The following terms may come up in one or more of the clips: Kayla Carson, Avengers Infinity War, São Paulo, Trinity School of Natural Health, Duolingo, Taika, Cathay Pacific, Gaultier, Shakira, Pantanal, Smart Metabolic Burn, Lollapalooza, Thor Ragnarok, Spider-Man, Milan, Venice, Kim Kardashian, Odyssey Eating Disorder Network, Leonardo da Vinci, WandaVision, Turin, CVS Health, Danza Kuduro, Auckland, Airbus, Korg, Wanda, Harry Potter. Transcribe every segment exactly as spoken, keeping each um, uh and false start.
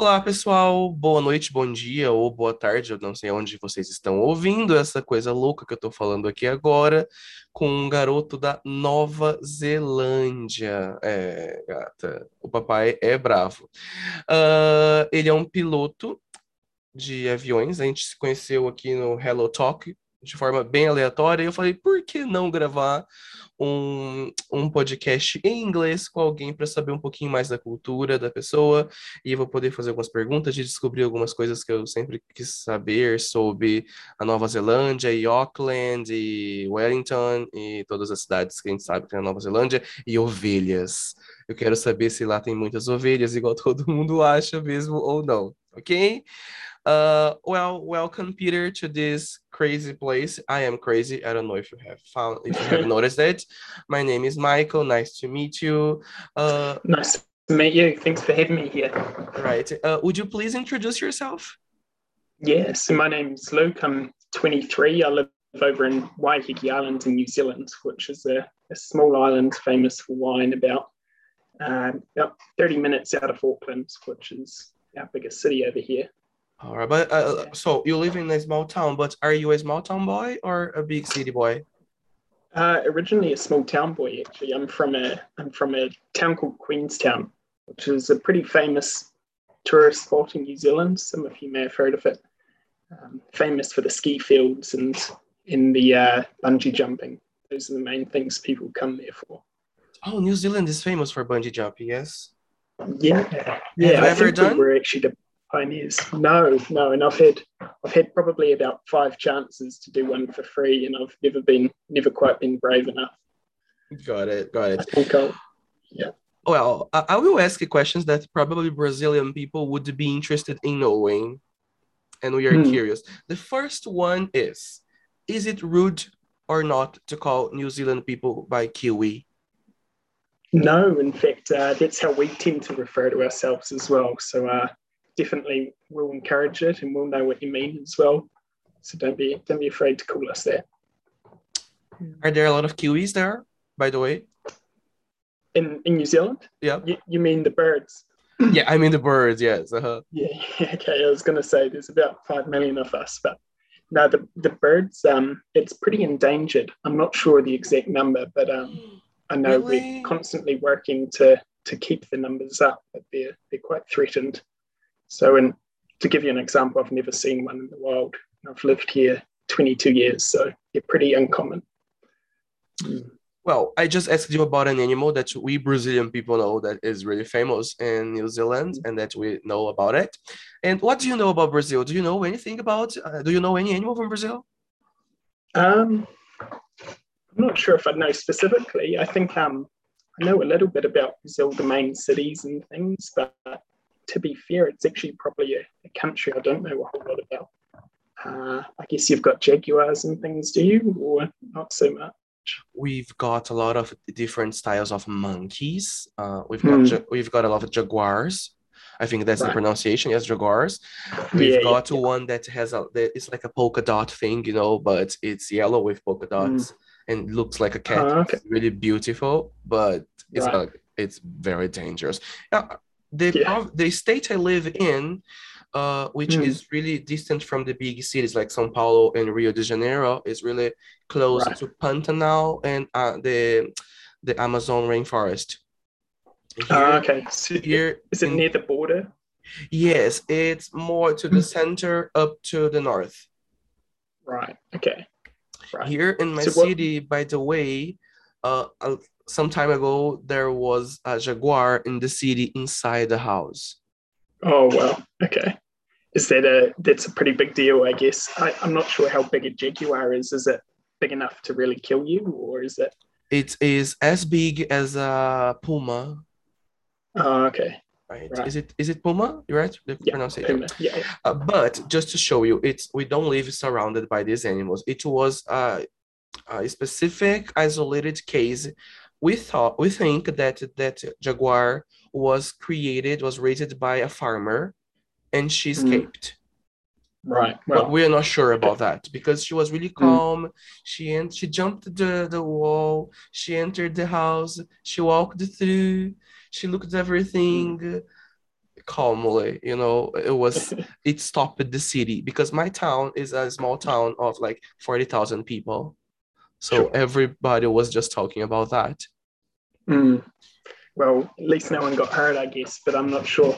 Olá, pessoal. Boa noite, bom dia ou boa tarde. Eu não sei onde vocês estão ouvindo essa coisa louca que eu tô falando aqui agora com um garoto da Nova Zelândia. É, gata. O papai é bravo. Uh, ele é um piloto de aviões. A gente se conheceu aqui no Hello Talk de forma bem aleatória. E eu falei, por que não gravar um, um podcast em inglês com alguém para saber um pouquinho mais da cultura da pessoa? E eu vou poder fazer algumas perguntas e descobrir algumas coisas que eu sempre quis saber sobre a Nova Zelândia e Auckland e Wellington e todas as cidades que a gente sabe que tem na Nova Zelândia. E ovelhas. Eu quero saber se lá tem muitas ovelhas, igual todo mundo acha mesmo ou não. Ok? Uh, well, welcome, Peter, to this crazy place. I am crazy. I don't know if you have found, if you have noticed it. My name is Michael. Nice to meet you. Uh, nice to meet you. Thanks for having me here. Right. Uh, would you please introduce yourself? Yes, my name is Luke. I'm twenty-three. I live over in Waiheke Island in New Zealand, which is a, a small island famous for wine, about uh, about thirty minutes out of Auckland, which is our biggest city over here. All right, but uh, so you live in a small town, but are you a small town boy or a big city boy? Uh, originally a small town boy, actually. I'm from a I'm from a town called Queenstown, which is a pretty famous tourist spot in New Zealand. Some of you may have heard of it. Um, famous for the ski fields and in the uh, bungee jumping. Those are the main things people come there for. Oh, New Zealand is famous for bungee jumping, yes? Yeah, yeah. Have you ever done? We're actually the pioneers. No, no, and I've had I've had probably about five chances to do one for free, and I've never been, never quite been brave enough. Got it, got it. I think I'll, yeah. Well, I, I will ask you questions that probably Brazilian people would be interested in knowing, and we are hmm. curious. The first one is: is it rude or not to call New Zealand people by Kiwi? No, in fact, uh, that's how we tend to refer to ourselves as well. So. Uh, Definitely, we'll encourage it, and we'll know what you mean as well. So don't be don't be afraid to call us that. Are there a lot of Kiwis there, by the way? In in New Zealand? Yeah. You, you mean the birds? Yeah, I mean the birds. Yes. Uh-huh. Yeah. Okay. I was going to say there's about five million of us, but no, the the birds. Um, it's pretty endangered. I'm not sure the exact number, but um, I know really? we're constantly working to to keep the numbers up, but they're they're quite threatened. So, and to give you an example, I've never seen one in the wild. I've lived here twenty-two years, so they're pretty uncommon. Well, I just asked you about an animal that we Brazilian people know that is really famous in New Zealand and that we know about it. And what do you know about Brazil? Do you know anything about, uh, do you know any animal from Brazil? Um, I'm not sure if I know specifically. I think um, I know a little bit about Brazil, the main cities and things, but to be fair, it's actually probably a, a country I don't know a whole lot about. Uh, I guess you've got jaguars and things, do you? Or not so much? We've got a lot of different styles of monkeys. Uh, we've got mm. we've got a lot of jaguars. I think that's right. The pronunciation, yes, jaguars. We've yeah, got yeah, one yeah. that has a, that it's like a polka dot thing, you know, but it's yellow with polka dots mm. and looks like a cat. Oh, okay. It's really beautiful, but it's right. not, it's very dangerous. Uh, The, yeah. prov- the state I live in, uh, which mm. is really distant from the big cities like São Paulo and Rio de Janeiro, is really close right. to Pantanal and uh, the the Amazon rainforest. Here, uh, okay. So here is it in, near the border? Yes, it's more to the mm. center up to the north. Right. Okay. Right. Here in my so city, what- by the way, uh. I'll, some time ago, there was a jaguar in the city inside the house. Oh, wow. Okay. Is that a, that's a pretty big deal, I guess. I, I'm not sure how big a jaguar is. Is it big enough to really kill you, or is it? It is as big as a puma. Oh, okay. Right. right. Is it is it puma? You're right. The yeah, pronunciation. Puma. Yeah. yeah. Uh, but just to show you, it's we don't live surrounded by these animals. It was uh, a specific isolated case. We thought we think that that jaguar was created, was raised by a farmer, and she escaped. Right. Well, but we are not sure about that because she was really calm. Mm. She and she jumped the, the wall. She entered the house. She walked through. She looked at everything. Mm. calmly, you know. It was it stopped the city, because my town is a small town of like forty thousand people, so sure. everybody was just talking about that. Mm. Well, at least no one got hurt, I guess, but I'm not sure.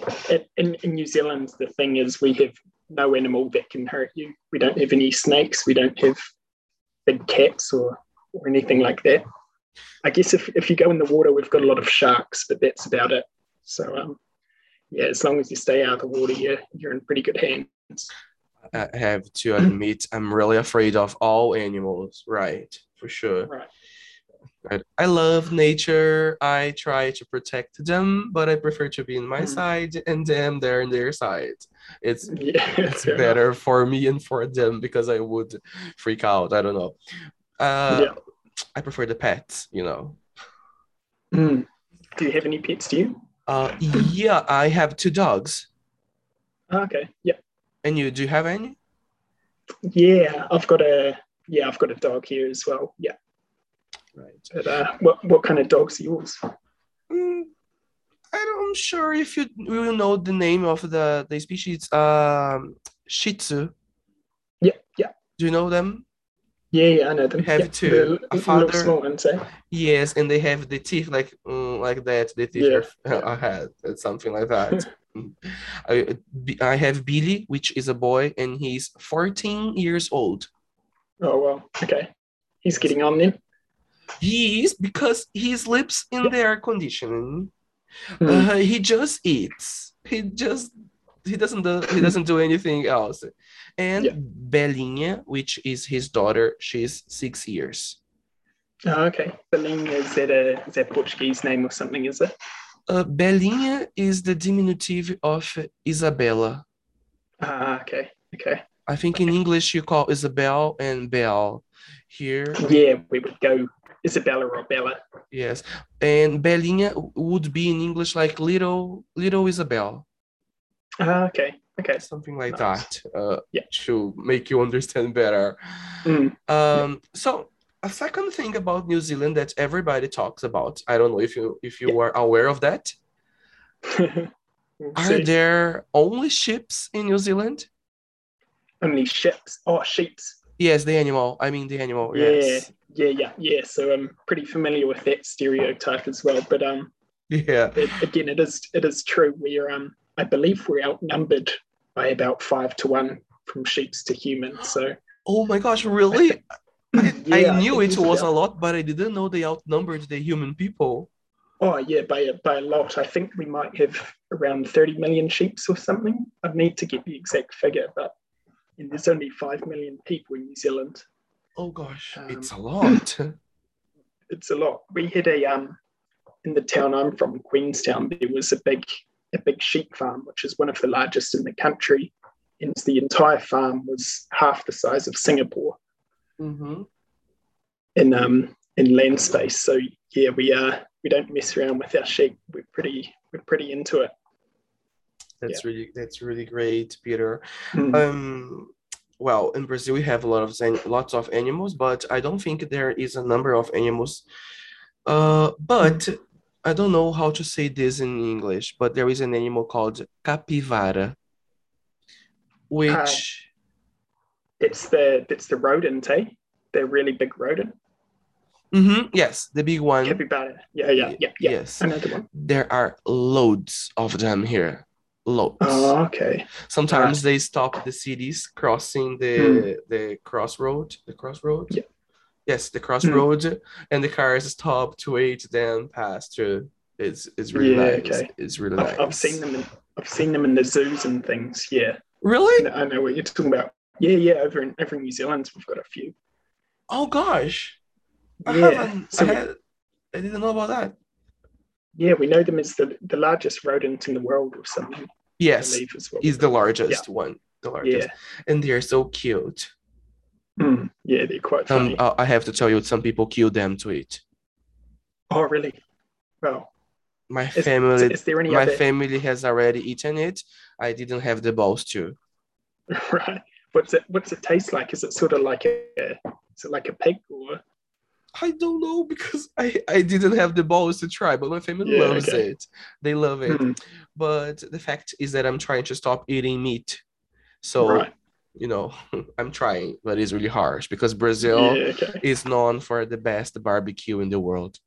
In, in New Zealand, the thing is we have no animal that can hurt you. We don't have any snakes. We don't have big cats or, or anything like that. I guess if, if you go in the water, we've got a lot of sharks, but that's about it. So, um, yeah, as long as you stay out of the water, you're, you're in pretty good hands. I have to admit, I'm really afraid of all animals, right? For sure. Right. I love nature. I try to protect them, but I prefer to be on my mm. side and them there on their side. It's yeah, it's better enough. For me and for them, because I would freak out. I don't know. Uh, yeah. I prefer the pets, you know. Mm. Do you have any pets, do you? Uh, yeah, I have two dogs. Okay, yeah. And you, do you have any? Yeah, I've got a, yeah, I've got a dog here as well, yeah. Right. But, uh, what what kind of dogs are yours? Mm, I'm sure if you will know the name of the, the species. Um, Shih Tzu. Yeah, yeah. Do you know them? Yeah, yeah, I know them. They have yeah, two. A father. Small ones, eh? Yes, and they have the teeth like mm, like that. The teeth yeah. I had something like that. I I have Billy, which is a boy, and he's fourteen years old. Oh well, okay, he's getting on then. He is, because he sleeps in the air conditioning. Mm. Uh, he just eats. He just he doesn't do, he doesn't do anything else. And yeah. Belinha, which is his daughter, she's six years. Oh, okay. Belinha, is that a is that Portuguese name or something? Is it? Uh, Belinha is the diminutive of Isabella. Ah, okay, okay. I think in English you call Isabel and Belle. Here, yeah, we would go Isabella or Bella. Yes, and Belinha would be in English like little little Isabel. Uh, okay, okay, something like nice. That. Uh, yeah, to make you understand better. Mm. Um, so a second thing about New Zealand that everybody talks about. I don't know if you if you yeah. are aware of that. Are there only ships in New Zealand? Only ships or sheeps? Yes, the animal. I mean, the animal. Yeah, yes. yeah, yeah, yeah. So I'm pretty familiar with that stereotype as well. But um, yeah. It, again, it is it is true. We're um, I believe we're outnumbered by about five to one from sheep to humans. So. Oh my gosh! Really? I, th- I, yeah, I knew I it was about... a lot, but I didn't know they outnumbered the human people. Oh yeah, by a, by a lot. I think we might have around thirty million sheep or something. I need to get the exact figure, but. And there's only five million people in New Zealand. Oh, gosh. Um, it's a lot. It's a lot. We had a, um, in the town I'm from, Queenstown, there was a big a big sheep farm, which is one of the largest in the country. And the entire farm was half the size of Singapore mm-hmm. in, um, in land space. So, yeah, we uh, we don't mess around with our sheep. We're pretty We're pretty into it. That's yeah. really that's really great, Peter. Mm-hmm. Um, well, in Brazil we have a lot of lots of animals, but I don't think there is a number of animals. Uh, but I don't know how to say this in English. But there is an animal called capivara, which uh, it's the it's the rodent, eh? The really big rodent. Mm-hmm. Yes, the big one. Capivara. Yeah, yeah, yeah, yeah. Yes, another one. There are loads of them here. Loads. Oh, okay. Sometimes right. they stop the cities crossing the mm. the crossroad. The crossroad? Yeah. Yes, the crossroad. Mm. And the cars stop to wait them pass through. It's it's really yeah, nice. Okay. It's really I've, nice. I've seen them in I've seen them in the zoos and things, yeah. Really? I know what you're talking about. Yeah, yeah, over in over in New Zealand we've got a few. Oh gosh. I yeah. haven't so I, had, I didn't know about that. Yeah, we know them as the, the largest rodent in the world or something. Yes, is the largest yeah. one. The largest. Yeah. And they're so cute. Mm, yeah, they're quite funny. Um, I have to tell you, some people kill them to eat. Oh, really? Well, my is, family is there any my other... family has already eaten it. I didn't have the balls to. Right. What's it, what's it taste like? Is it sort of like a, is it like a pig or... I don't know because I, I didn't have the balls to try, but my family yeah, loves okay. it. They love it. Mm-hmm. But the fact is that I'm trying to stop eating meat. So, right. you know, I'm trying, but it's really harsh because Brazil yeah, okay. is known for the best barbecue in the world.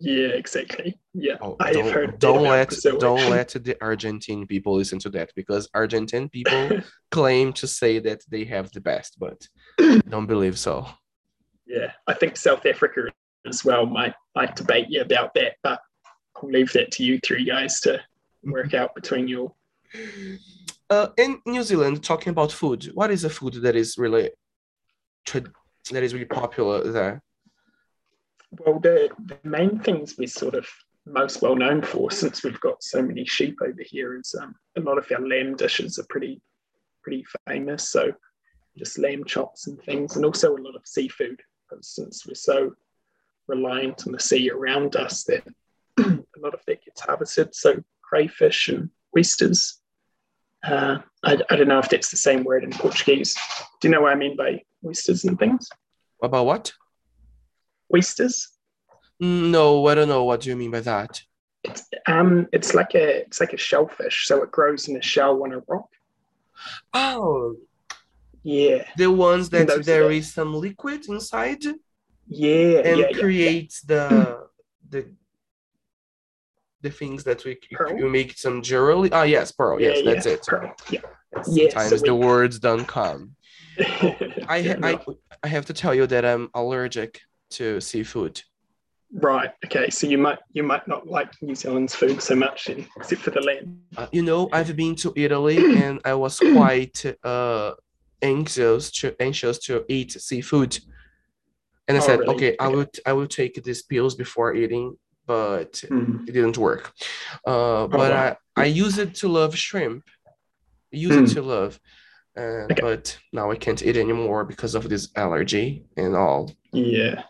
Yeah, exactly. Yeah, oh, I have heard. Don't let Brazil. don't let the Argentine people listen to that because Argentine people claim to say that they have the best, but don't believe so. Yeah, I think South Africa as well might might debate you about that, but I'll leave that to you three guys to work out between you all. Uh, in New Zealand, talking about food, what is a food that is really that is really popular there? Well, the, the main things we're sort of most well known for, since we've got so many sheep over here, is um, a lot of our lamb dishes are pretty pretty famous. So just lamb chops and things, and also a lot of seafood. But since we're so reliant on the sea around us, that a lot of that gets harvested. So crayfish and oysters. Uh, I, I don't know if that's the same word in Portuguese. Do you know what I mean by oysters and things? About what? Oysters? No, I don't know. What do you mean by that? It's um, it's like a it's like a shellfish. So it grows in a shell on a rock. Oh, yeah. The ones that Those there is some liquid inside. Yeah, and yeah, creates yeah. the the the things that we pearl? You make some jewelry. Ah, yes, pearl. Yes, yeah, that's yeah. it. Pearl. Yeah. Sometimes yeah, so the we... words don't come. I ha- I I have to tell you that I'm allergic to seafood. Right. Okay. So you might you might not like New Zealand's food so much, in, except for the lamb. Uh, you know, I've been to Italy and I was quite uh, anxious to anxious to eat seafood. And I oh, said, really? okay, I yeah. would I will take these pills before eating, but mm. it didn't work. Uh, but oh, wow. I I used it to love shrimp. I used mm. it to love. Uh, okay. But now I can't eat anymore because of this allergy and all. Yeah.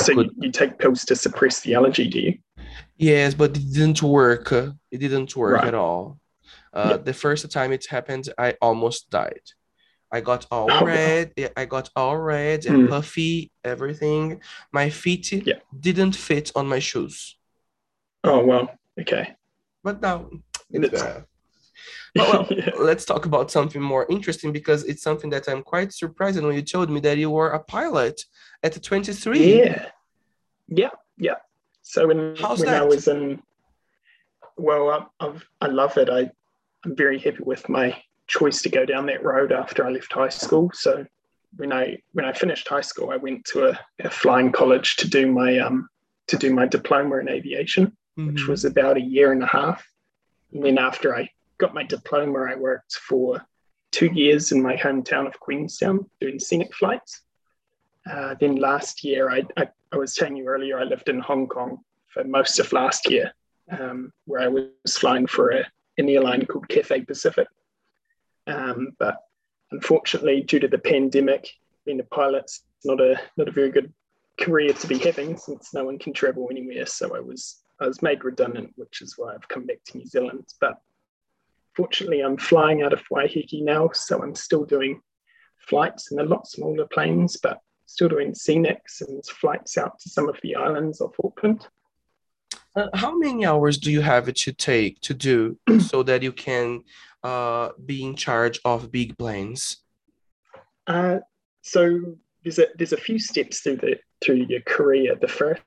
So you, you take pills to suppress the allergy, do you? Yes, but it didn't work. It didn't work right. at all. Uh, yep. The first time it happened, I almost died. I got all oh, red. Wow. I got all red and mm. puffy, everything. My feet yeah. didn't fit on my shoes. Oh, well, okay. But now it's better. Well, yeah. let's talk about something more interesting because it's something that I'm quite surprised when you told me that you were a pilot at twenty-three. Yeah, yeah, yeah. So when, How's when that? I was in, well, I, I've, I love it. I, I'm very happy with my choice to go down that road after I left high school. So when I when I finished high school, I went to a, a flying college to do my um to do my diploma in aviation, mm-hmm. which was about a year and a half. And then after I got my diploma, I worked for two years in my hometown of Queenstown doing scenic flights. Uh, then last year, I, I, I was telling you earlier, I lived in Hong Kong for most of last year, um, where I was flying for a, an airline called Cathay Pacific. Um, but unfortunately, due to the pandemic, being a pilot's not a not a very good career to be having since no one can travel anywhere. So I was I was made redundant, which is why I've come back to New Zealand. But fortunately, I'm flying out of Waiheke now, so I'm still doing flights in a lot smaller planes, but still doing scenics and flights out to some of the islands of Auckland. Uh, how many hours do you have to take to do so that you can uh, be in charge of big planes? Uh, so there's a, there's a few steps through the through your career. The first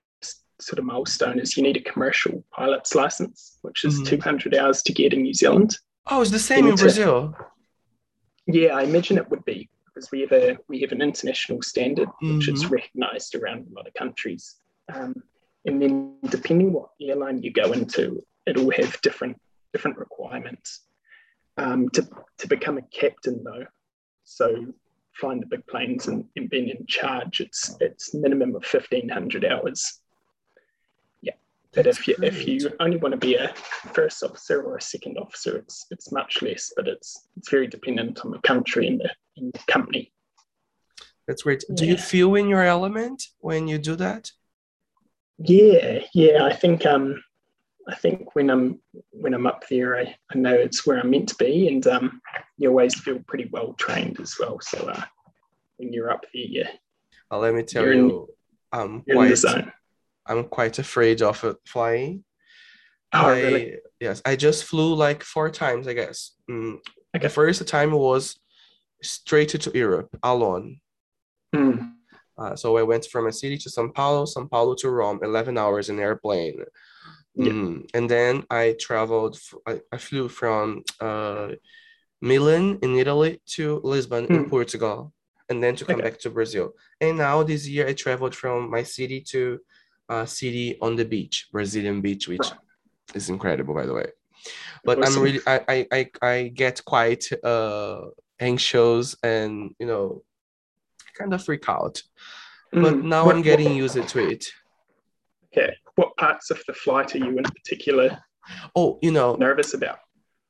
sort of milestone is you need a commercial pilot's license, which is mm-hmm. two hundred hours to get in New Zealand. Oh, it's the same in, in Brazil. Yeah, I imagine it would be because we have a we have an international standard mm-hmm. which is recognised around a lot of countries. Um, and then depending what airline you go into, it'll have different different requirements. Um, to to become a captain though, so flying the big planes and, and being in charge, it's it's minimum of fifteen hundred hours. But That's if you great. if you only want to be a first officer or a second officer, it's it's much less. But it's it's very dependent on the country and the, and the company. That's great. Yeah. Do you feel in your element when you do that? Yeah, yeah. I think um, I think when I'm when I'm up there, I, I know it's where I'm meant to be, and um, you always feel pretty well trained as well. So uh, when you're up there, yeah. Uh, let me tell you. In, I'm quite I'm quite afraid of flying. Oh, I, really? Yes, I just flew like four times, I guess. Mm. Okay. The first time was straight to Europe alone. Mm. Uh, so I went from a city to São Paulo, São Paulo to Rome, eleven hours in airplane. Yeah. Mm. And then I traveled, I, I flew from uh, Milan in Italy to Lisbon mm. in Portugal, and then to come okay. back to Brazil. And now this year I traveled from my city to a city on the beach, Brazilian beach, which right. is incredible, by the way. But awesome. I'm really, I, I, I get quite uh, anxious and, you know, kind of freak out. Mm. But now what, I'm getting what, used to it. Okay. What parts of the flight are you in particular oh, you know, nervous about?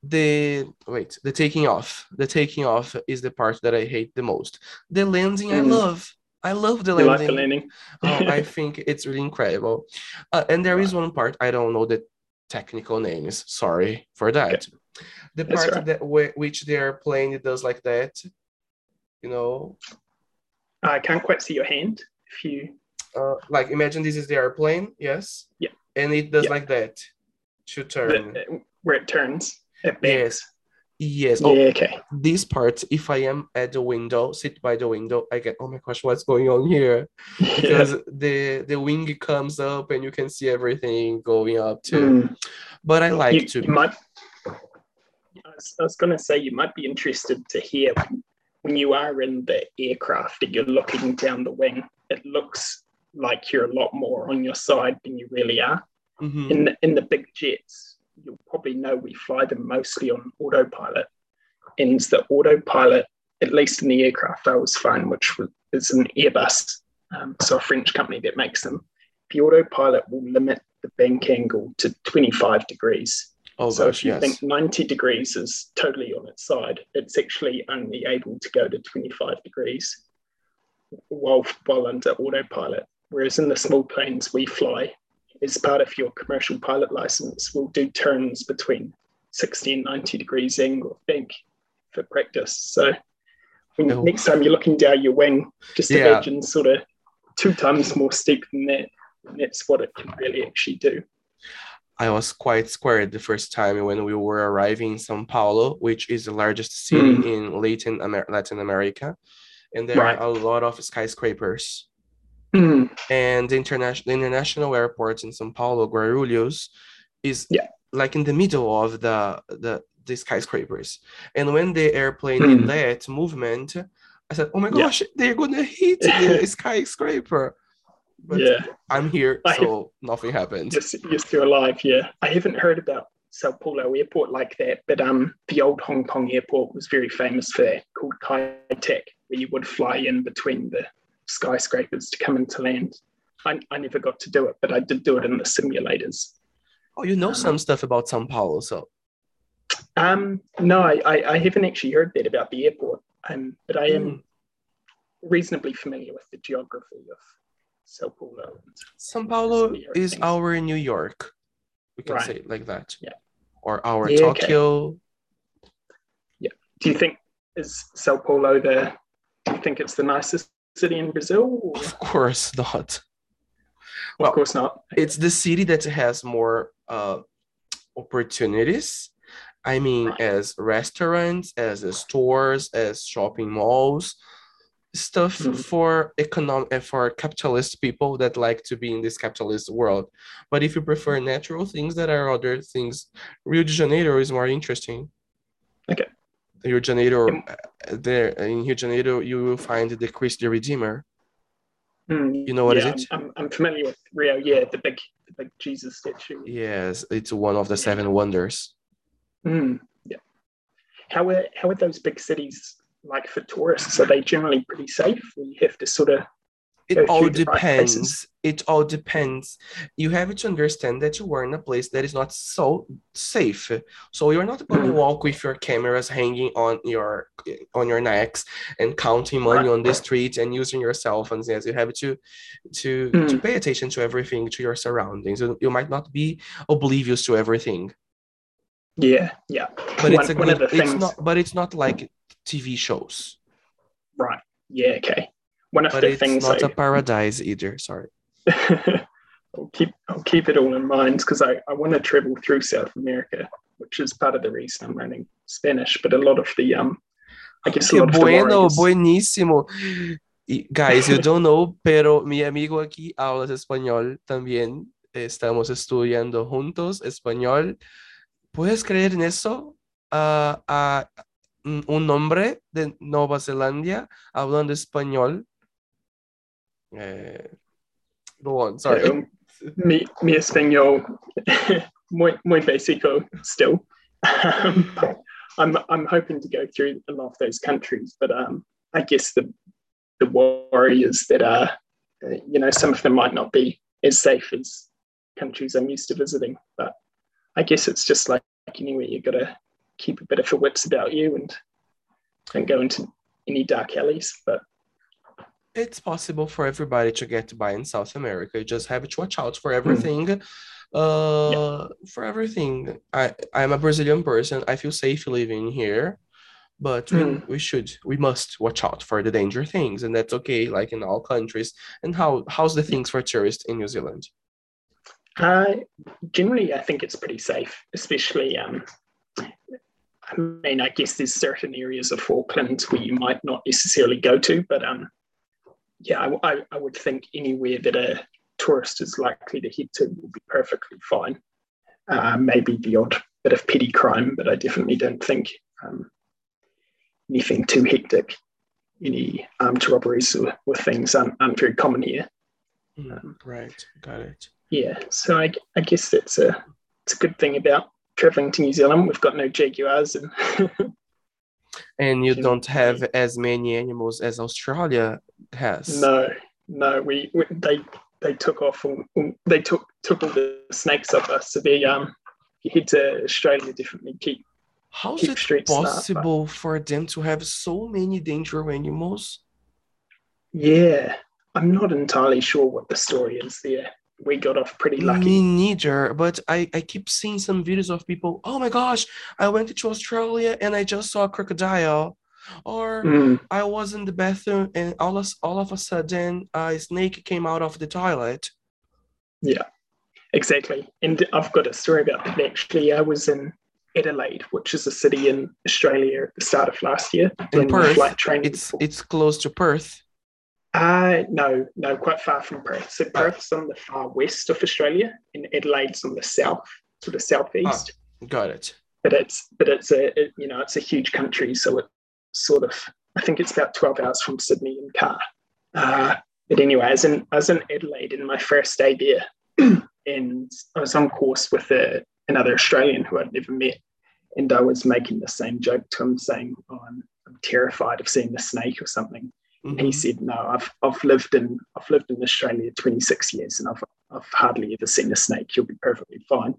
The wait, the taking off. The taking off is the part that I hate the most. The landing, mm. I love. I love the landing. You like the landing? oh, I think it's really incredible. Uh, and there right. is one part, I don't know the technical names. Sorry for that. Okay. The That's part right. that w- which the airplane does like that, you know. I can't quite see your hand. If you uh, like, imagine this is the airplane, yes. Yeah. And it does yeah. like that to turn. The, where it turns. Yes. Yes. Oh, yeah, okay. This part, if I am at the window, sit by the window, I get, oh my gosh, what's going on here? Because yeah. the the wing comes up and you can see everything going up too. Mm. But I like you, to. You might, I was, I was going to say, you might be interested to hear when you are in the aircraft and you're looking down the wing, it looks like you're a lot more on your side than you really are. Mm-hmm. In the, in the big jets, you'll probably know we fly them mostly on autopilot. And the autopilot, at least in the aircraft I was flying, which was, is an Airbus, um, so a French company that makes them, the autopilot will limit the bank angle to twenty-five degrees. Oh, so gosh, if you yes. think ninety degrees is totally on its side, it's actually only able to go to twenty-five degrees while, while under autopilot. Whereas in the small planes we fly, as part of your commercial pilot license, we'll do turns between sixty and ninety degrees angle, I think, for practice. So when oh. next time you're looking down your wing, just yeah. imagine sort of two times more steep than that. And that's what it can really actually do. I was quite scared the first time when we were arriving in São Paulo, which is the largest city mm. in Latin, Amer- Latin America. And there right. are a lot of skyscrapers. Mm. And the international international airport in São Paulo, Guarulhos, is yeah. like in the middle of the the, the skyscrapers. And when the airplane mm. did that movement, I said, "Oh my gosh, yeah. they're gonna hit the skyscraper!" But yeah. I'm here, I so have, nothing happened. You're, you're still alive, yeah. I haven't heard about São Paulo airport like that, but um, the old Hong Kong airport was very famous for that, called Kai Tak, where you would fly in between the skyscrapers to come into land. I, I never got to do it, but I did do it in the simulators. Oh, you know um, some stuff about São Paulo, so. Um, no, I, I haven't actually heard that about the airport, um, but I am mm. reasonably familiar with the geography of São Paulo. São Paulo is things. Our New York, we can right. say it like that. Yeah. Or our yeah, Tokyo. Okay. Yeah. Do you think, is São Paulo the, do you think it's the nicest city in Brazil? Or? Of course not. Well, of course not. It's the city that has more uh, opportunities. I mean, right. as restaurants, as stores, as shopping malls, stuff mm. for economic, for capitalist people that like to be in this capitalist world. But if you prefer natural things, that are other things. Rio de Janeiro is more interesting. Okay. Rio de Janeiro, um, there in Rio de Janeiro, you will find the Christ the Redeemer. Mm, you know what yeah, is it? I'm, I'm familiar with Rio. Yeah, the big, the big Jesus statue. Yes, it's one of the seven wonders. Mm, yeah. How are how are those big cities like for tourists? Are they generally pretty safe? Or you have to sort of. It all depends. It all depends. You have to understand that you are in a place that is not so safe. So you're not going to walk with your cameras hanging on your on your necks and counting money on the street and using your cell phones. Yes, you have to to, mm. to pay attention to everything, to your surroundings. You, you might not be oblivious to everything. Yeah, yeah. But one, it's a good. It's things. Not. But it's not like T V shows. Right. Yeah. Okay. one of but the it's things not I... a paradise either, sorry. I'll keep I'll keep it all in mind because I, I want to travel through South America, which is part of the reason I'm learning Spanish. But a lot of the um, I guess que a lot bueno, of the buenísimo. Guys, you don't know, pero mi amigo aquí habla español también. Estamos estudiando juntos español. ¿Puedes creer en eso? Uh, uh, un hombre de Nueva Zelanda hablando español. Uh, go on, sorry. Um, mi, mi español muy, muy básico still. Um, I'm I'm hoping to go through a lot of those countries, but um, I guess the the worry is that uh, you know, some of them might not be as safe as countries I'm used to visiting. But I guess it's just like anywhere, you got to keep a bit of a wits about you and and go into any dark alleys. But it's possible for everybody to get by in South America. You just have to watch out for everything. Mm. Uh, yeah. For everything. I, I'm a Brazilian person. I feel safe living here, but mm. we, we should, we must watch out for the danger things, and that's okay, like in all countries. And how how's the things for tourists in New Zealand? Uh, generally, I think it's pretty safe, especially, um, I mean, I guess there's certain areas of Auckland where you might not necessarily go to, but um, yeah, I, I, I would think anywhere that a tourist is likely to head to will be perfectly fine. Uh, maybe the odd bit of petty crime, but I definitely don't think um, anything too hectic. Any armed robberies or, or things aren't, aren't very common here. Um, right, got it. Yeah, so I, I guess that's a, it's a good thing about traveling to New Zealand. We've got no jaguars. And, and you don't have as many animals as Australia has. No, no, we, we they they took off, all, they took took all the snakes off us. So they um, you head to Australia, definitely keep. How is keep it possible up, for them to have so many dangerous animals? Yeah, I'm not entirely sure what the story is there. We got off pretty lucky. Me neither, but I, I keep seeing some videos of people, oh my gosh, I went to Australia and I just saw a crocodile. Or mm. I was in the bathroom and all of, all of a sudden a snake came out of the toilet. Yeah, exactly. And I've got a story about that actually. I was in Adelaide, which is a city in Australia at the start of last year. In Perth, flight train it's, it's close to Perth. Uh, no, no, quite far from Perth. So Perth's on the far west of Australia, and Adelaide's on the south, sort of southeast. Ah, got it. But it's, but it's a, it, you know, it's a huge country, so it sort of, I think it's about twelve hours from Sydney in car. Uh, but anyway, I was in, I was in Adelaide in my first day there, and I was on course with a, another Australian who I'd never met, and I was making the same joke to him, saying, oh, I'm, I'm terrified of seeing a snake or something. Mm-hmm. He said, "No, I've I've lived in I've lived in Australia twenty-six years, and I've I've hardly ever seen a snake. You'll be perfectly fine."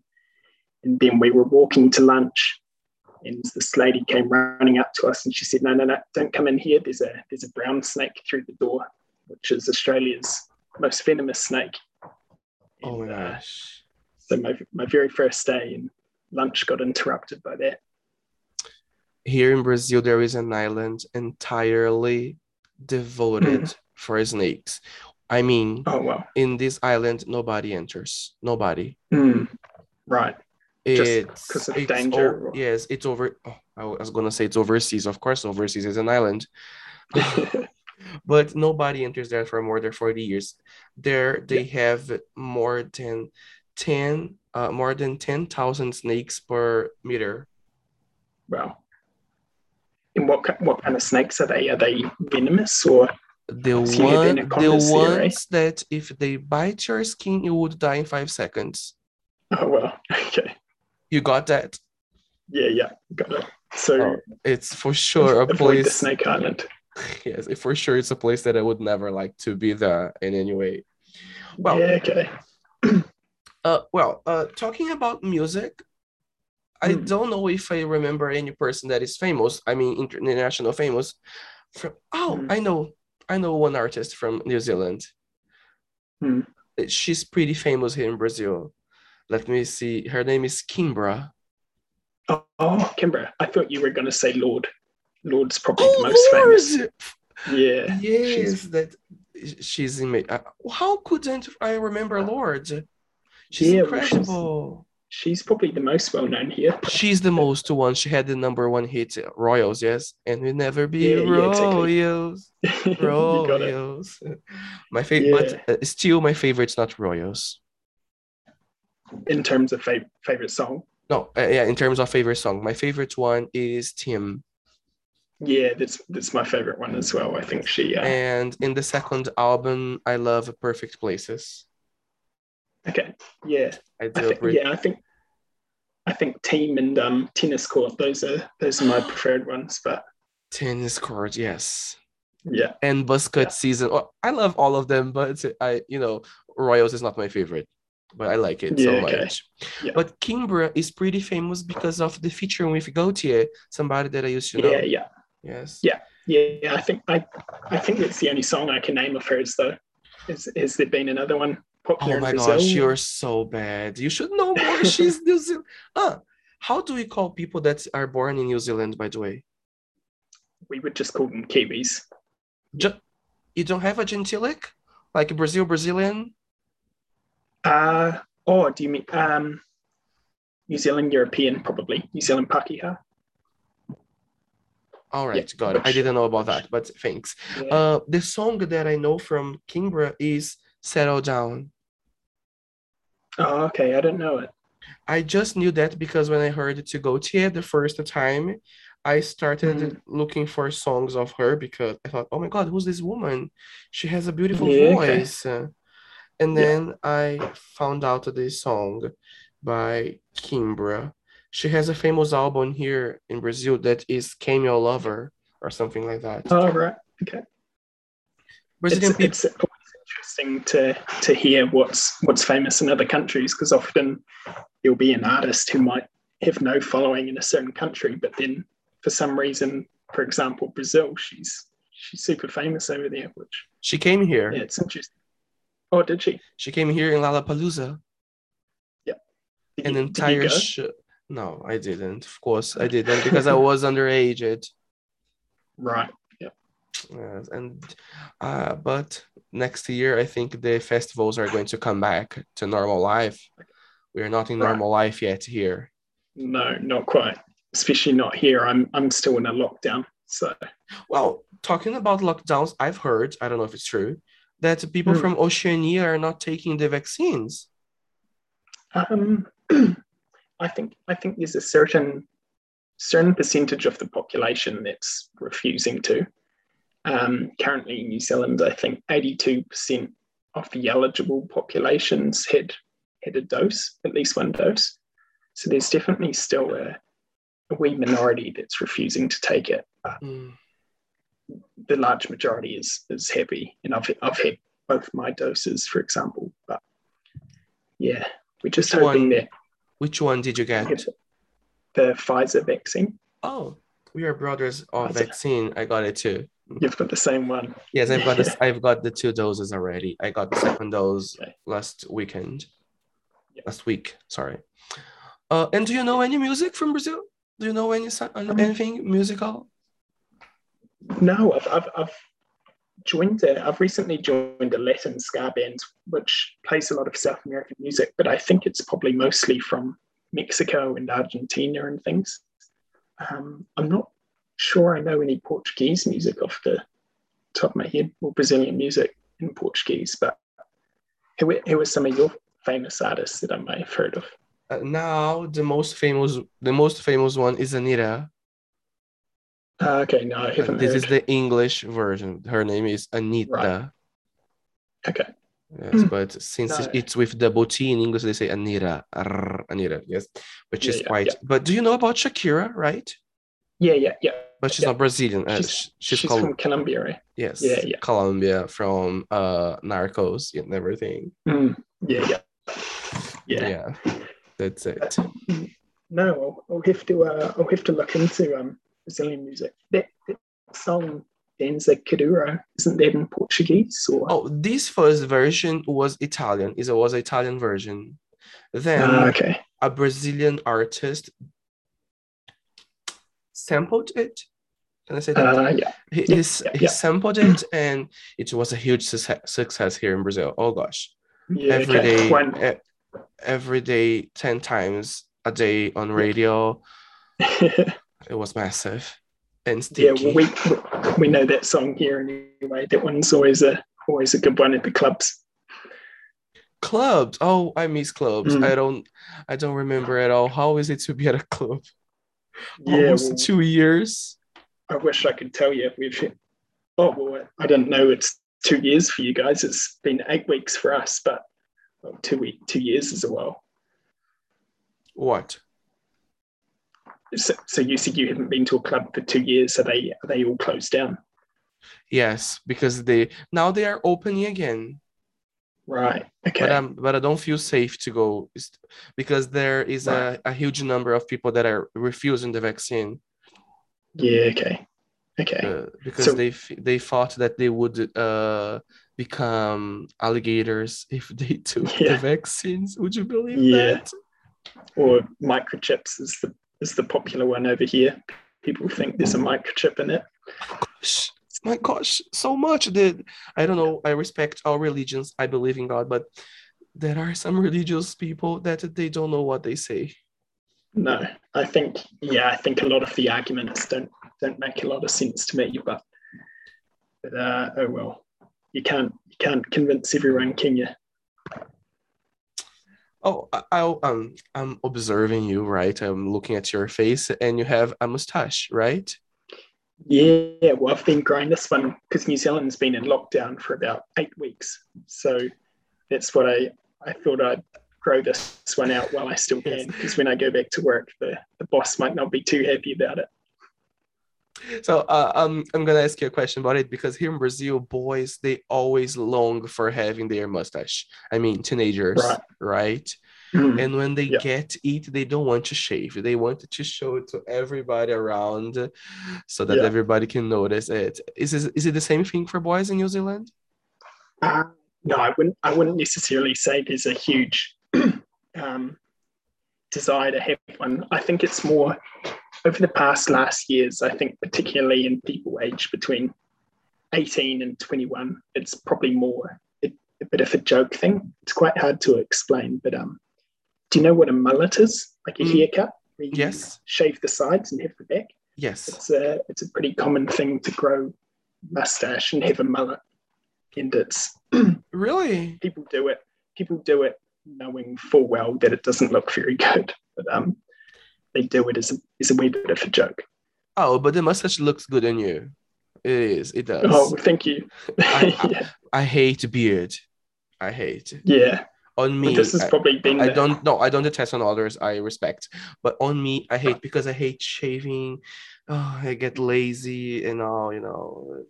And then we were walking to lunch, and this lady came running up to us, and she said, "No, no, no, don't come in here. There's a there's a brown snake through the door, which is Australia's most venomous snake." And, oh my gosh! Uh, so my my very first day in lunch got interrupted by that. Here in Brazil, there is an island entirely devoted mm. for snakes. I mean, oh, wow. In this island, nobody enters. Nobody. Mm. Right. It's because of it's danger. O- or... Yes, it's over. Oh, I was gonna say it's overseas. Of course, overseas is an island, but nobody enters there for more than forty years. There, they yeah. have more than ten, uh, more than ten thousand snakes per meter. Wow. And what, what kind of snakes are they? Are they venomous or the, one, the ones there, right? That if they bite your skin, you would die in five seconds? Oh, well, okay. You got that? Yeah, yeah, got it. So oh, it's for sure a place... the Snake Island. Yes, for sure it's a place that I would never like to be there in any way. Well, yeah, okay. uh, well, uh, talking about music... I don't know if I remember any person that is famous. I mean, international famous. From oh, mm. I know, I know one artist from New Zealand. Mm. She's pretty famous here in Brazil. Let me see. Her name is Kimbra. Oh, oh Kimbra! I thought you were gonna say Lord. Lord's probably oh, the most Lord. famous. Yeah. Yes, she's... that she's in. How couldn't I remember Lord? She's yeah, incredible. She's, she's probably the most well known here. She's the most one. She had the number one hit, Royals. Yes, and we never be yeah, Royals. Yeah, exactly. Royals. My favorite, yeah. But uh, still, my favorite's not Royals. In terms of fa- favorite song. No, uh, yeah. In terms of favorite song, my favorite one is Tim. Yeah, that's that's my favorite one as well. I think she. Uh... And in the second album, I love Perfect Places. Okay. Yeah. I do. I think, yeah, I think. I think Team and um, Tennis Court. Those are those are my preferred ones. But Tennis Court, yes. Yeah. And Buzzcut yeah. Season. Oh, I love all of them, but I, you know, Royals is not my favorite. But I like it yeah, so much. Okay. Yeah. But Kimbra is pretty famous because of the feature with Gaultier, somebody that I used to know. Yeah, yeah. Yes. Yeah, yeah. yeah. I think I, I think that's the only song I can name of hers, though. Is has there been another one popular in Brazil? Oh my gosh, you're so bad. You should know more. She's New Zealand. Ah, how do we call people that are born in New Zealand, by the way? We would just call them Kiwis. Ju- you don't have a gentilic? Like Brazil, Brazilian? Uh, oh, do you mean um, New Zealand European, probably. New Zealand Pākehā. All right, yeah, got it. I didn't know about that, but thanks. Yeah. Uh, the song that I know from Kimbra is Settle Down. Oh, okay. I don't know it. I just knew that because when I heard To Gaultier the first time, I started mm. looking for songs of her because I thought, oh my God, who's this woman? She has a beautiful yeah, voice. Okay. And then yeah. I found out this song by Kimbra. She has a famous album here in Brazil that is Came Your Lover or something like that. Oh, right. Okay. Brazilian it's, people... it's always interesting to, to hear what's what's famous in other countries because often you'll be an artist who might have no following in a certain country, but then for some reason, for example, Brazil, she's she's super famous over there. Which She came here. Yeah, it's interesting. Oh, did she? She came here in Lollapalooza. Yeah. Did An you, entire show. No, I didn't. Of course, I didn't because I was underage. Right. Yeah. Yes, and uh, but next year I think the festivals are going to come back to normal life. We are not in right. normal life yet here. No, not quite. Especially not here. I'm I'm still in a lockdown. So. Well, talking about lockdowns, I've heard. I don't know if it's true. That people mm. from Oceania are not taking the vaccines? Um, I think I think there's a certain certain percentage of the population that's refusing to. Um, currently in New Zealand, I think eighty-two percent of the eligible populations had had a dose, at least one dose. So there's definitely still a, a wee minority that's refusing to take it. Mm. The large majority is is happy, and I've I've had both my doses, for example. But yeah, we're just which hoping one, that. Which one did you get? The Pfizer vaccine. Oh, we are brothers of Pfizer. Vaccine. I got it too. You've got the same one. Yes, I've got this. I've got the two doses already. I got the second dose okay. last weekend. Yep. Last week, sorry. Uh, and do you know any music from Brazil? Do you know any anything um, musical? No, I've, I've I've joined a I've recently joined a Latin ska band which plays a lot of South American music, but I think it's probably mostly from Mexico and Argentina and things. Um, I'm not sure I know any Portuguese music off the top of my head, or Brazilian music in Portuguese. But who who are some of your famous artists that I may have heard of? Uh, now the most famous the most famous one is Anitta. Uh, okay, no, I haven't This heard. Is the English version. Her name is Anitta. Right. Okay. Yes, mm. but since no. it's with double T in English, they say Anitta. Arr, Anitta, yes. But she's yeah, yeah, white. Yeah. But do you know about Shakira, right? Yeah, yeah, yeah. But she's yeah. not Brazilian. Uh, she's she's, she's Col- from Colombia, right? Yes. Yeah, yeah. Colombia, from uh, Narcos and everything. Mm. Yeah, yeah. Yeah. Yeah, that's it. Uh, no, I'll, I'll, have to, uh, I'll have to look into... um. Brazilian music. That, that song Danza Kuduro, isn't that in Portuguese? Or? Oh, this first version was Italian. It was an Italian version. Then uh, okay. a Brazilian artist sampled it And I said that uh, yeah. he, yeah, he's, yeah, he yeah. sampled it, and it was a huge su- success here in Brazil. Oh gosh, yeah, every yeah. day, When... e- every day, ten times a day on radio. It was massive and sticky. Yeah, we we know that song here anyway. That one's always a always a good one at the clubs. Clubs. Oh, I miss clubs. Mm. I don't. I don't remember at all. How is it to be at a club? Yeah, almost well, two years. I wish I could tell you. We've. Oh well, I don't know. It's two years for you guys. It's been eight weeks for us, but well, two week two years is a while. What? So, so you said you haven't been to a club for two years. Are they are they all closed down? Yes, because they now they are opening again. Right. Okay. But, um, but I don't feel safe to go because there is right. a, a huge number of people that are refusing the vaccine. Yeah. Okay. Okay. Uh, because so, they they thought that they would uh, become alligators if they took yeah. the vaccines. Would you believe yeah. that? Or microchips is the is the popular one over here. People think there's a microchip in it. Gosh. My gosh, so much that I don't know. I respect all religions. I believe in God, but there are some religious people that they don't know what they say. No, I think yeah, I think a lot of the arguments don't don't make a lot of sense to me. But, but uh, oh well, you can't you can't convince everyone, can you? Oh, I, I um, I'm observing you, right? I'm looking at your face, and you have a mustache, right? Yeah, well, I've been growing this one because New Zealand's been in lockdown for about eight weeks. So that's what I, I thought I'd grow this one out while I still can, because when I go back to work, the, the boss might not be too happy about it. So uh, um, I'm going to ask you a question about it, because here in Brazil, boys, they always long for having their mustache. I mean, teenagers, right? right? Mm-hmm. And when they yeah. get it, they don't want to shave. They want to show it to everybody around so that yeah. everybody can notice it. Is this, is it the same thing for boys in New Zealand? Uh, no, I wouldn't I wouldn't necessarily say there's a huge um, desire to have one. I think it's more over the past last years, I think particularly in people aged between eighteen and twenty-one, it's probably more a, a bit of a joke thing. It's quite hard to explain, but... um. Do you know what a mullet is? Like a mm. haircut? Where you yes. shave the sides and have the back? Yes. It's a, it's a pretty common thing to grow mustache and have a mullet. And it's... Really? People do it. People do it knowing full well that it doesn't look very good. But um, they do it as a, as a wee bit of a joke. Oh, but the mustache looks good on you. It is. It does. Oh, thank you. I, yeah. I, I hate beard. I hate. Yeah. On me, well, this is probably been I, I don't no, I don't detest on others. I respect, but on me, I hate because I hate shaving. Oh, I get lazy and all. You know,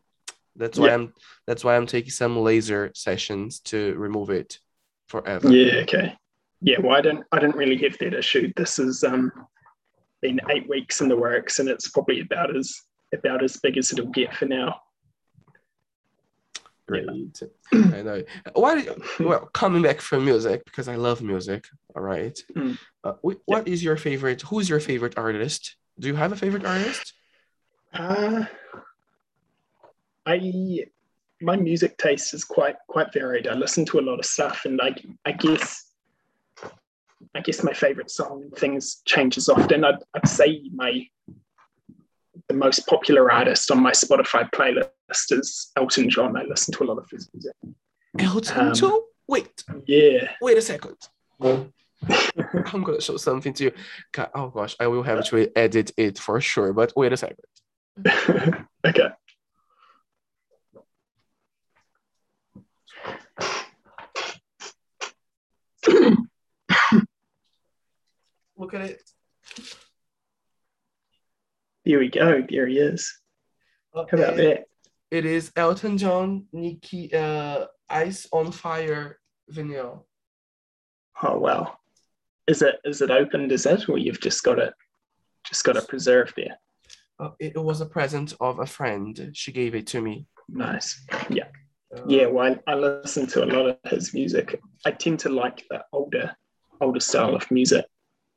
that's why yeah. I'm that's why I'm taking some laser sessions to remove it forever. Yeah. Okay. Yeah. Well, I don't I don't really have that issue. This has um been eight weeks in the works, and it's probably about as about as big as it'll get for now. Great. I know. Why? Well, coming back from music, because I love music. All right. Mm. Uh, what yeah. is your favorite? Who's your favorite artist? Do you have a favorite artist? Uh, I my music taste is quite quite varied. I listen to a lot of stuff, and I I guess I guess my favorite song and things changes often. I'd, I'd say my the most popular artist on my Spotify playlist is Elton John. I listen to a lot of his music. Elton John? Um, Wait. Yeah. Wait a second. I'm going to show something to you. God, oh, gosh. I will have to edit it for sure, but wait a second. Okay. Look at it. Here we go. There he is. How about that? It is Elton John, Nikki, uh, Ice on Fire vinyl. Oh wow! Is it is it opened? Is it, or you've just got it, just got it preserved there? Uh, it was a present of a friend. She gave it to me. Nice. Yeah. Uh, yeah. Well, I, I listen to a lot of his music. I tend to like the older, older style of music,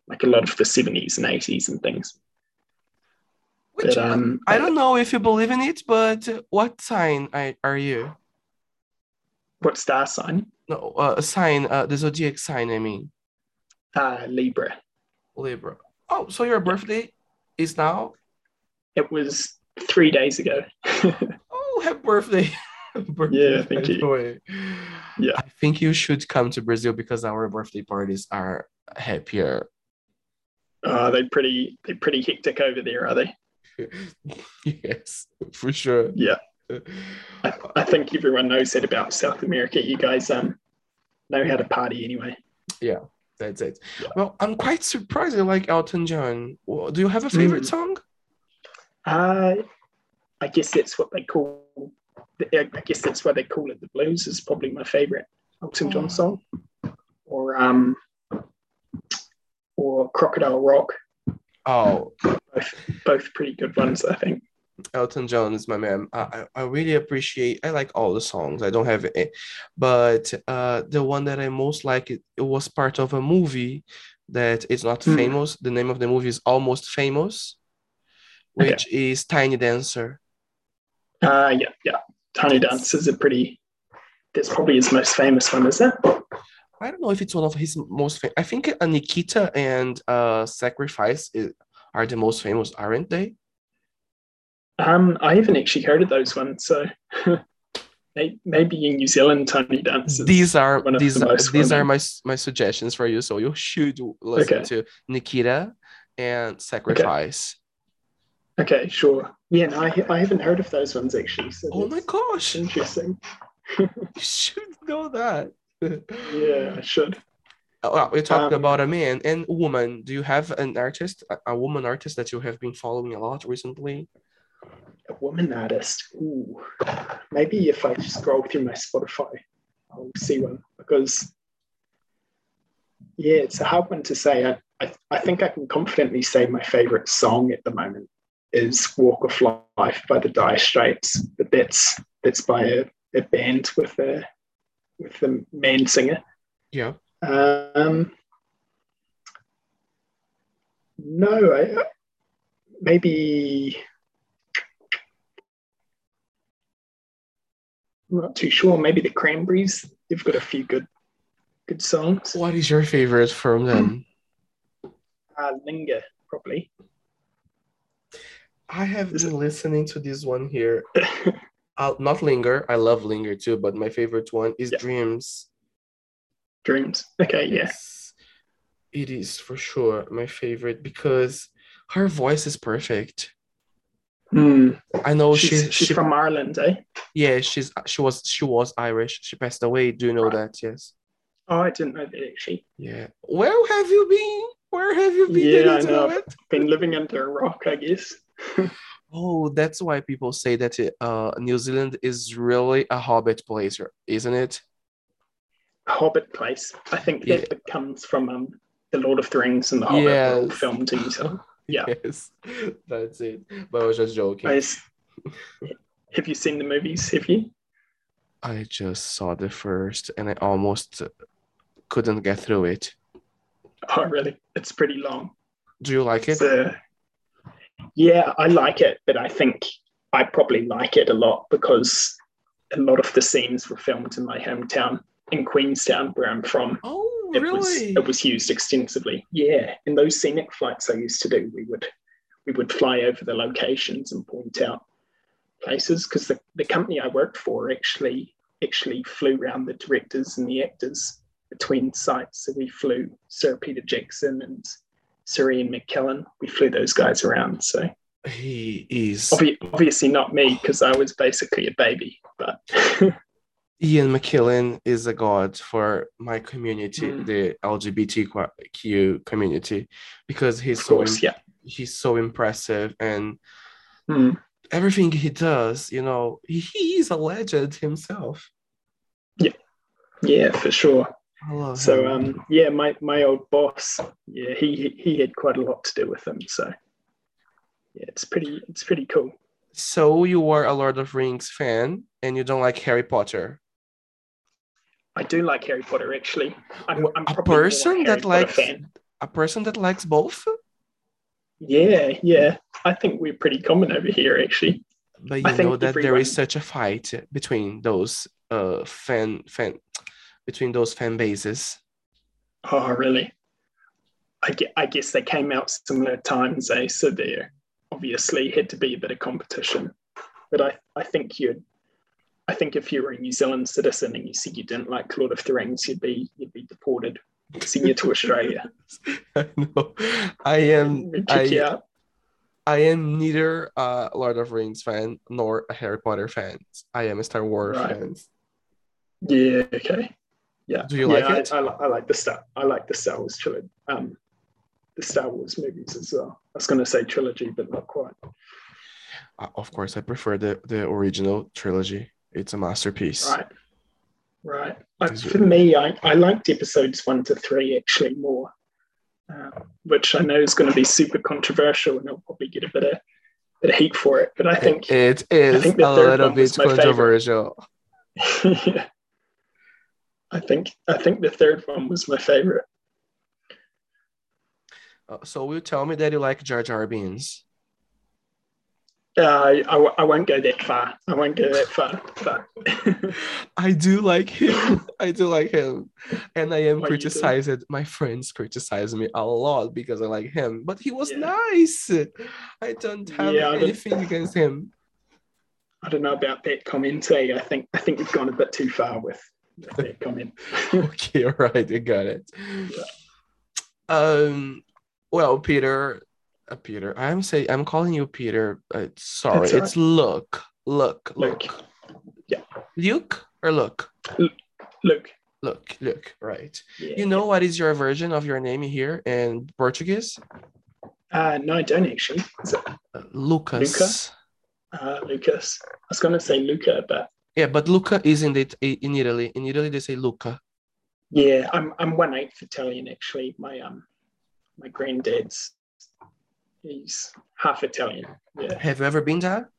like a lot of the seventies and eighties and things. Which um, I, I don't know if you believe in it, but what sign are you? What star sign? No, uh, a sign, uh, the zodiac sign, I mean. Uh, Libra. Libra. Oh, so your birthday is now? It was three days ago. Oh, happy birthday. birthday yeah, thank you. Way. Yeah. I think you should come to Brazil because our birthday parties are happier. Uh, they're pretty, they're pretty hectic over there, are they? Yes, for sure. Yeah. I, th- I think everyone knows that about South America. You guys um know how to party anyway. Yeah, that's it. Yeah. Well, I'm quite surprised you like Elton John. Do you have a favorite mm. song? Uh, I guess that's what they call. The, I guess that's why they call it the blues. Is probably my favorite Elton John song, or um, or Crocodile Rock. Oh, both, both pretty good ones, I think. Elton John is my man. I, I really appreciate, I like all the songs. I don't have it, but uh, the one that I most like, it, it was part of a movie that is not mm. famous. The name of the movie is Almost Famous, which okay. is Tiny Dancer. Uh, yeah, yeah. Tiny Dancer is a pretty, that's probably his most famous one, isn't it? I don't know if it's one of his most famous. I think uh, Nikita and uh, Sacrifice is, are the most famous, aren't they? Um, I haven't actually heard of those ones, so maybe in New Zealand, Tiny Dances. These are these the are these are my my suggestions for you. So you should listen okay. to Nikita and Sacrifice. Okay, okay sure. Yeah, no, I I haven't heard of those ones actually. So oh my gosh, interesting. You should know that. Yeah, I should. Well, we talked um, about a man and a woman. Do you have an artist, a, a woman artist that you have been following a lot recently? A woman artist. Ooh, maybe if I scroll through my Spotify, I'll see one because, yeah, it's a hard one to say. I, I, I think I can confidently say my favorite song at the moment is "Walk of Life" by the Dire Straits, but that's that's by a, a band with a with the man singer. Yeah. Um. No, I, maybe. I'm not too sure. Maybe the Cranberries. They've got a few good, good songs. What is your favorite from them? Uh, Linger, probably. I have is been it? listening to this one here. uh, not Linger. I love Linger too, but my favorite one is yeah. Dreams. Dreams. Okay, yes. Yeah. It is for sure my favorite because her voice is perfect. Mm. I know she's, she, she's she, from Ireland, eh? Yeah, she's she was she was Irish. She passed away. Do you know right. that? Yes. Oh, I didn't know that actually. Yeah. Where have you been? Where have you been? Yeah, I know. I've been living under a rock, I guess. Oh, that's why people say that it, uh, New Zealand is really a hobbit place, isn't it? A hobbit place. I think that yeah. comes from um, the Lord of the Rings and the Hobbit yes. film to New Zealand. Yeah. Yes, that's it. But I was just joking. I just, have you seen the movies? Have you? I just saw the first and I almost couldn't get through it. Oh, really? It's pretty long. Do you like it? So, yeah, I like it, but I think I probably like it a lot because a lot of the scenes were filmed in my hometown, in Queenstown, where I'm from. Oh. It, really? was, it was used extensively. Yeah. In those scenic flights I used to do, we would we would fly over the locations and point out places because the, the company I worked for actually actually flew around the directors and the actors between sites. So we flew Sir Peter Jackson and Sir Ian McKellen. We flew those guys around. So he is obvi- obviously not me because I was basically a baby, but Ian McKellen is a god for my community, mm. the L G B T Q community, because he's course, so yeah. he's so impressive and mm. everything he does, you know, he is a legend himself. Yeah, yeah, for sure. I love so, him. um, yeah, my, my old boss, yeah, he he had quite a lot to do with him. So, yeah, it's pretty it's pretty cool. So you are a Lord of the Rings fan, and you don't like Harry Potter. I do like Harry Potter, actually. I'm, I'm a person that likes a, a person that likes both. Yeah, yeah. I think we're pretty common over here, actually. But you know that everyone... there is such a fight between those uh fan fan between those fan bases. Oh, really? I guess, I guess they came out similar times, eh? So there obviously had to be a bit of competition. But I, I think you'd, I think if you were a New Zealand citizen and you said you didn't like Lord of the Rings, you'd be, you'd be deported, send you to Australia. No, I am. I, I am neither a Lord of the Rings fan nor a Harry Potter fan. I am a Star Wars right. fan. Yeah. Okay. Yeah. Do you yeah, like it? I, I, I like the Star. I like the Star Wars trilogy. Um, the Star Wars movies as well. I was going to say trilogy, but not quite. Uh, of course, I prefer the, the original trilogy. It's a masterpiece. Right. Right. Like, for me, I, I liked episodes one to three actually more, uh, which I know is going to be super controversial, and I'll probably get a bit of, bit of heat for it. But I think it is I think a little bit controversial. Yeah. I think I think the third one was my favorite. Uh, so will you tell me that you like Jar Jar Binks? Uh, I, I won't go that far. I won't go that far. But... I do like him. I do like him. And I am what criticized. My friends criticize me a lot because I like him. But he was yeah. nice. I don't have yeah, anything I against him. I don't know about that comment. Eh? I think I think you've gone a bit too far with, with that comment. Okay, all right. I got it. Um. Well, Peter... Peter, I'm saying I'm calling you Peter. Uh, sorry, right. It's Luke. Luke, Luke. Luke. Yeah. Luke or Luke? L- Luke. Luke, Luke, right. Yeah, you know yeah. what is your version of your name here in Portuguese? Uh, no, I don't actually. Is it... uh, Lucas. Luca? Uh, Lucas. I was going to say Luca, but... Yeah, but Luca is in, it, in Italy. In Italy, they say Luca. Yeah, I'm I'm one-eighth Italian, actually. My um, my granddad's. He's half Italian. Yeah. Have you ever been there?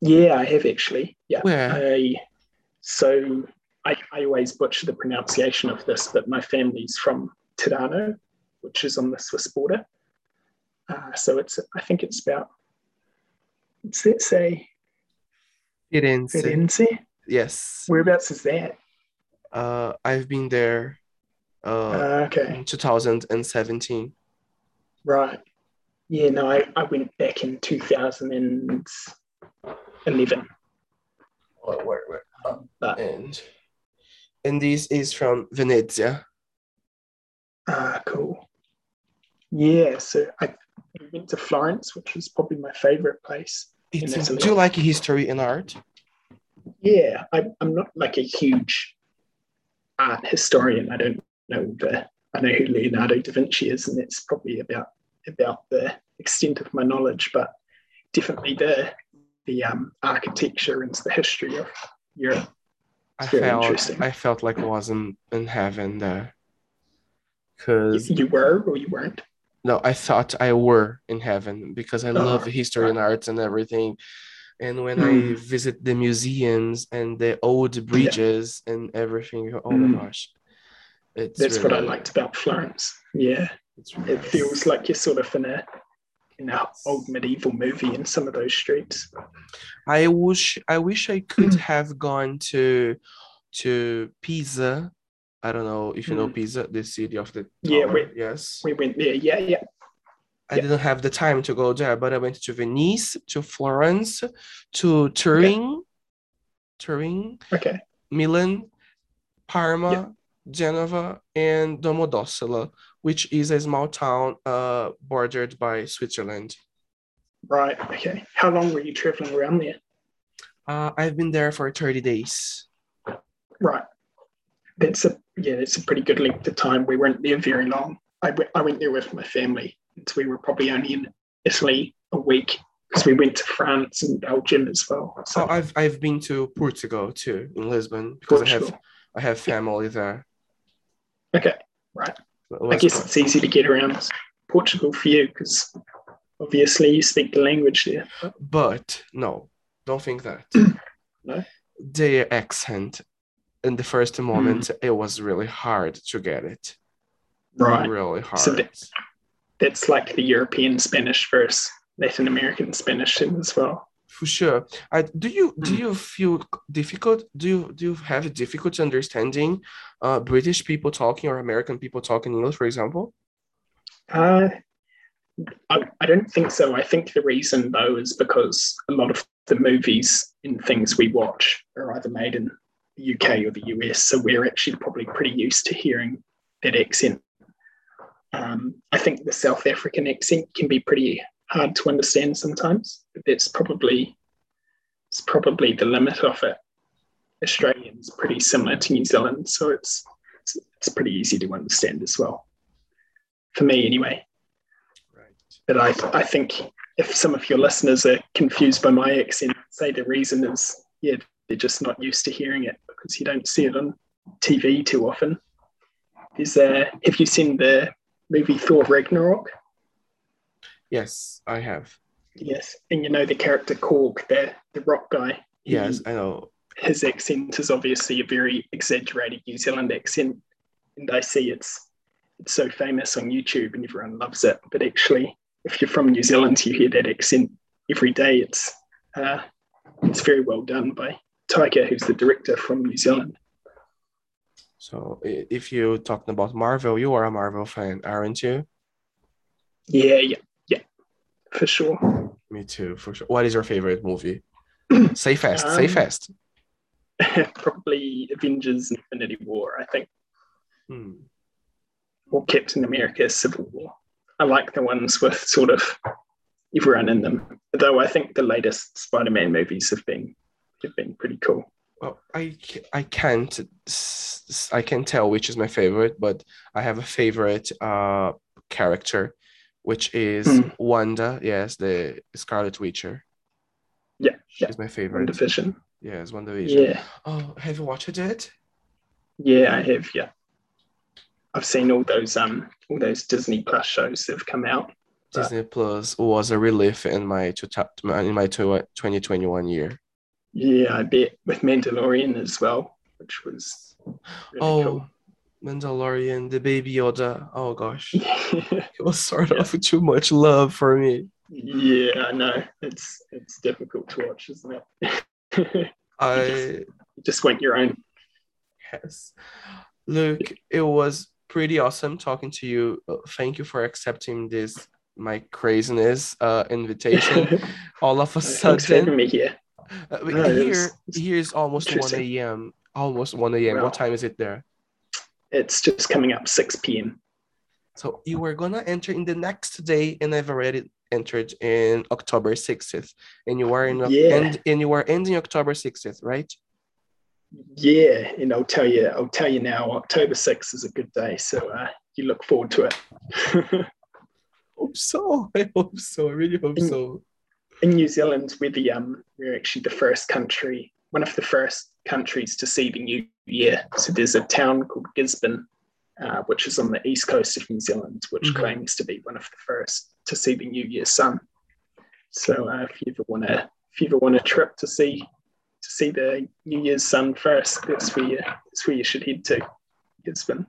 Yeah, I have actually. Yeah. Where? I, so I, I always butcher the pronunciation of this, but my family's from Tirano, which is on the Swiss border. Uh, so it's I think it's about it's let's say Firenze. Firenze. Yes. Whereabouts is that? Uh, I've been there. Uh, uh, okay. In two thousand seventeen. Right. Yeah, no, I, I went back in two thousand eleven. What, what, what? Um, but, and, and this is from Venezia. Ah, cool. Yeah, so I went to Florence, which was probably my favorite place. It's, do you like history and art? Yeah, I, I'm not like a huge art historian. I don't know the, I know who Leonardo da Vinci is, and that's probably about... about the extent of my knowledge, but definitely the the um, architecture and the history of Europe. I felt I felt like I wasn't in heaven there. Cause you, you were or you weren't? No, I thought I were in heaven because I oh, love history right. and arts and everything. And when mm. I visit the museums and the old bridges yeah. and everything, oh mm. my gosh. It's That's really... what I liked about Florence. Yeah. It feels like you're sort of in a in an old medieval movie in some of those streets. I wish I wish I could mm. have gone to to Pisa. I don't know if you mm. know Pisa, the city of the yeah. We, yes, we went there. Yeah, yeah. I yeah. didn't have the time to go there, but I went to Venice, to Florence, to Turin, okay. Turin, okay, Milan, Parma, yeah. Genova, and Domodossola, which is a small town uh, bordered by Switzerland. Right, okay. How long were you traveling around there? Uh, I've been there for thirty days. Right. That's a, yeah, that's a pretty good length of time. We weren't there very long. I, w- I went there with my family. So we were probably only in Italy a week because we went to France and Belgium as well. So. Oh, I've, I've been to Portugal too, in Lisbon, because Portugal. I have I have family yeah. there. Okay, right. I guess it's easy to get around Portugal for you because obviously you speak the language there. But no, don't think that. No? Their accent in the first moment, mm. it was really hard to get it. Right. Really hard. So that, that's like the European Spanish versus Latin American Spanish as well. For sure. I, do you do you feel difficult? Do you do you have difficulty understanding uh, British people talking or American people talking English, for example? Uh, I, I don't think so. I think the reason though is because a lot of the movies and things we watch are either made in the U K or the U S, so we're actually probably pretty used to hearing that accent. Um, I think the South African accent can be pretty hard to understand sometimes, but that's probably it's probably the limit of it. Australian's pretty similar to New Zealand, so it's it's, it's pretty easy to understand as well, for me anyway. Right. But I I think if some of your listeners are confused by my accent, say the reason is yeah they're just not used to hearing it because you don't see it on T V too often. Is uh, have you seen the movie Thor Ragnarok? Yes, I have. Yes, and you know the character Korg, the, the rock guy. Yes, he, I know. His accent is obviously a very exaggerated New Zealand accent, and I see it's it's so famous on YouTube and everyone loves it. But actually, if you're from New Zealand, you hear that accent every day. It's uh, it's very well done by Taika, who's the director from New Zealand. So if you're talking about Marvel, you are a Marvel fan, aren't you? Yeah, yeah, yeah, for sure. Me too, for sure. What is your favorite movie? Say fast, um, say fast. Probably Avengers Infinity War, I think. Hmm. Or Captain America Civil War. I like the ones with sort of everyone in them. Though I think the latest Spider-Man movies have been have been pretty cool. Well, I, I can't I can't tell which is my favorite, but I have a favorite uh character, which is mm. Wanda. Yes, the Scarlet Witcher. Yeah, she's yeah. my favorite. WandaVision. Yes, WandaVision. Yeah. Oh, have you watched it? Yeah, I have. Yeah, I've seen all those um all those Disney Plus shows that have come out. Disney Plus was a relief in my two, in my twenty twenty-one year. Yeah, I bet, with Mandalorian as well, which was really oh, cool. Mandalorian, the Baby Yoda. Oh gosh, yeah. It was sort yeah. of too much love for me. Yeah, I know. It's it's difficult to watch, isn't it? I you just, you just went your own. Yes, Luke, it was pretty awesome talking to you. Thank you for accepting this my craziness uh, invitation. All of a sudden, thanks for having me here. Uh, no, here, here is almost one a.m. Almost one a.m. Wow. What time is it there? It's just coming up six p.m. So you were gonna enter in the next day, and I've already entered in October sixth, and you are in yeah. and, and you are ending October sixth, right? Yeah, and I'll tell you, I'll tell you now, October sixth is a good day, so uh, you look forward to it. I hope so. I hope so. I really hope and, so. In New Zealand, we're the um, we're actually the first country, one of the first countries to see the new year. So there's a town called Gisborne, uh, which is on the east coast of New Zealand, which mm-hmm. claims to be one of the first to see the new year sun. So uh, if you ever want to, if you ever want a trip to see, to see the new year's sun first, that's where you, that's where you should head to, Gisborne.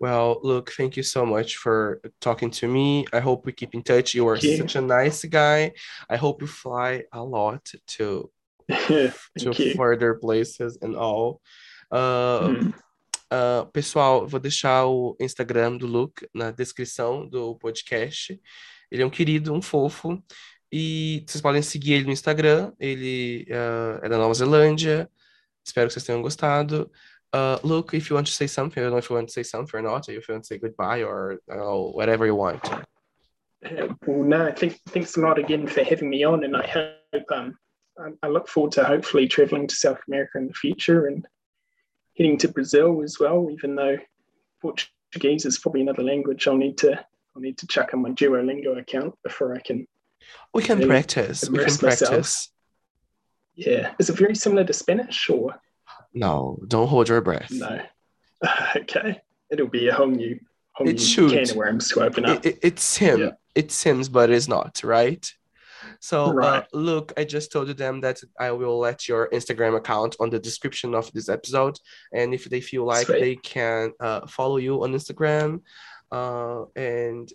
Well, look, thank you so much for talking to me. I hope we keep in touch. You are yeah. such a nice guy. I hope you fly a lot to, to you. further places and all. Uh, hmm. uh, pessoal, vou deixar o Instagram do Luke na descrição do podcast. Ele é um querido, um fofo. E vocês podem seguir ele no Instagram. Ele uh, é da Nova Zelândia. Espero que vocês tenham gostado. Uh, Luke, if you want to say something, I don't know if you want to say something or not, or if you want to say goodbye or know, whatever you want. Uh, well, no, thanks, thanks a lot again for having me on, and I hope um, I look forward to hopefully traveling to South America in the future and heading to Brazil as well. Even though Portuguese is probably another language, I'll need to I'll need to chuck on my Duolingo account before I can. We can really practice. We can practice. Myself. Yeah, is it very similar to Spanish or? No, don't hold your breath. No. Okay. It'll be a whole new, whole it new can of worms to open up. It, it, it's him. Yeah. It seems, but it's not, right? So, right. Uh, look, I just told them that I will let your Instagram account on the description of this episode. And if they feel like Sweet. They can uh, follow you on Instagram, Uh, and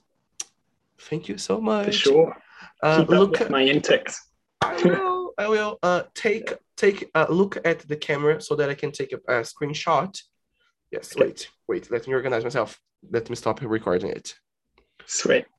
thank you so much. For sure. Uh, Keep look at my intakes. I will. I will uh, take take a look at the camera so that I can take a, a screenshot. Yes. Okay. Wait. Wait. Let me organize myself. Let me stop recording it. Sweet.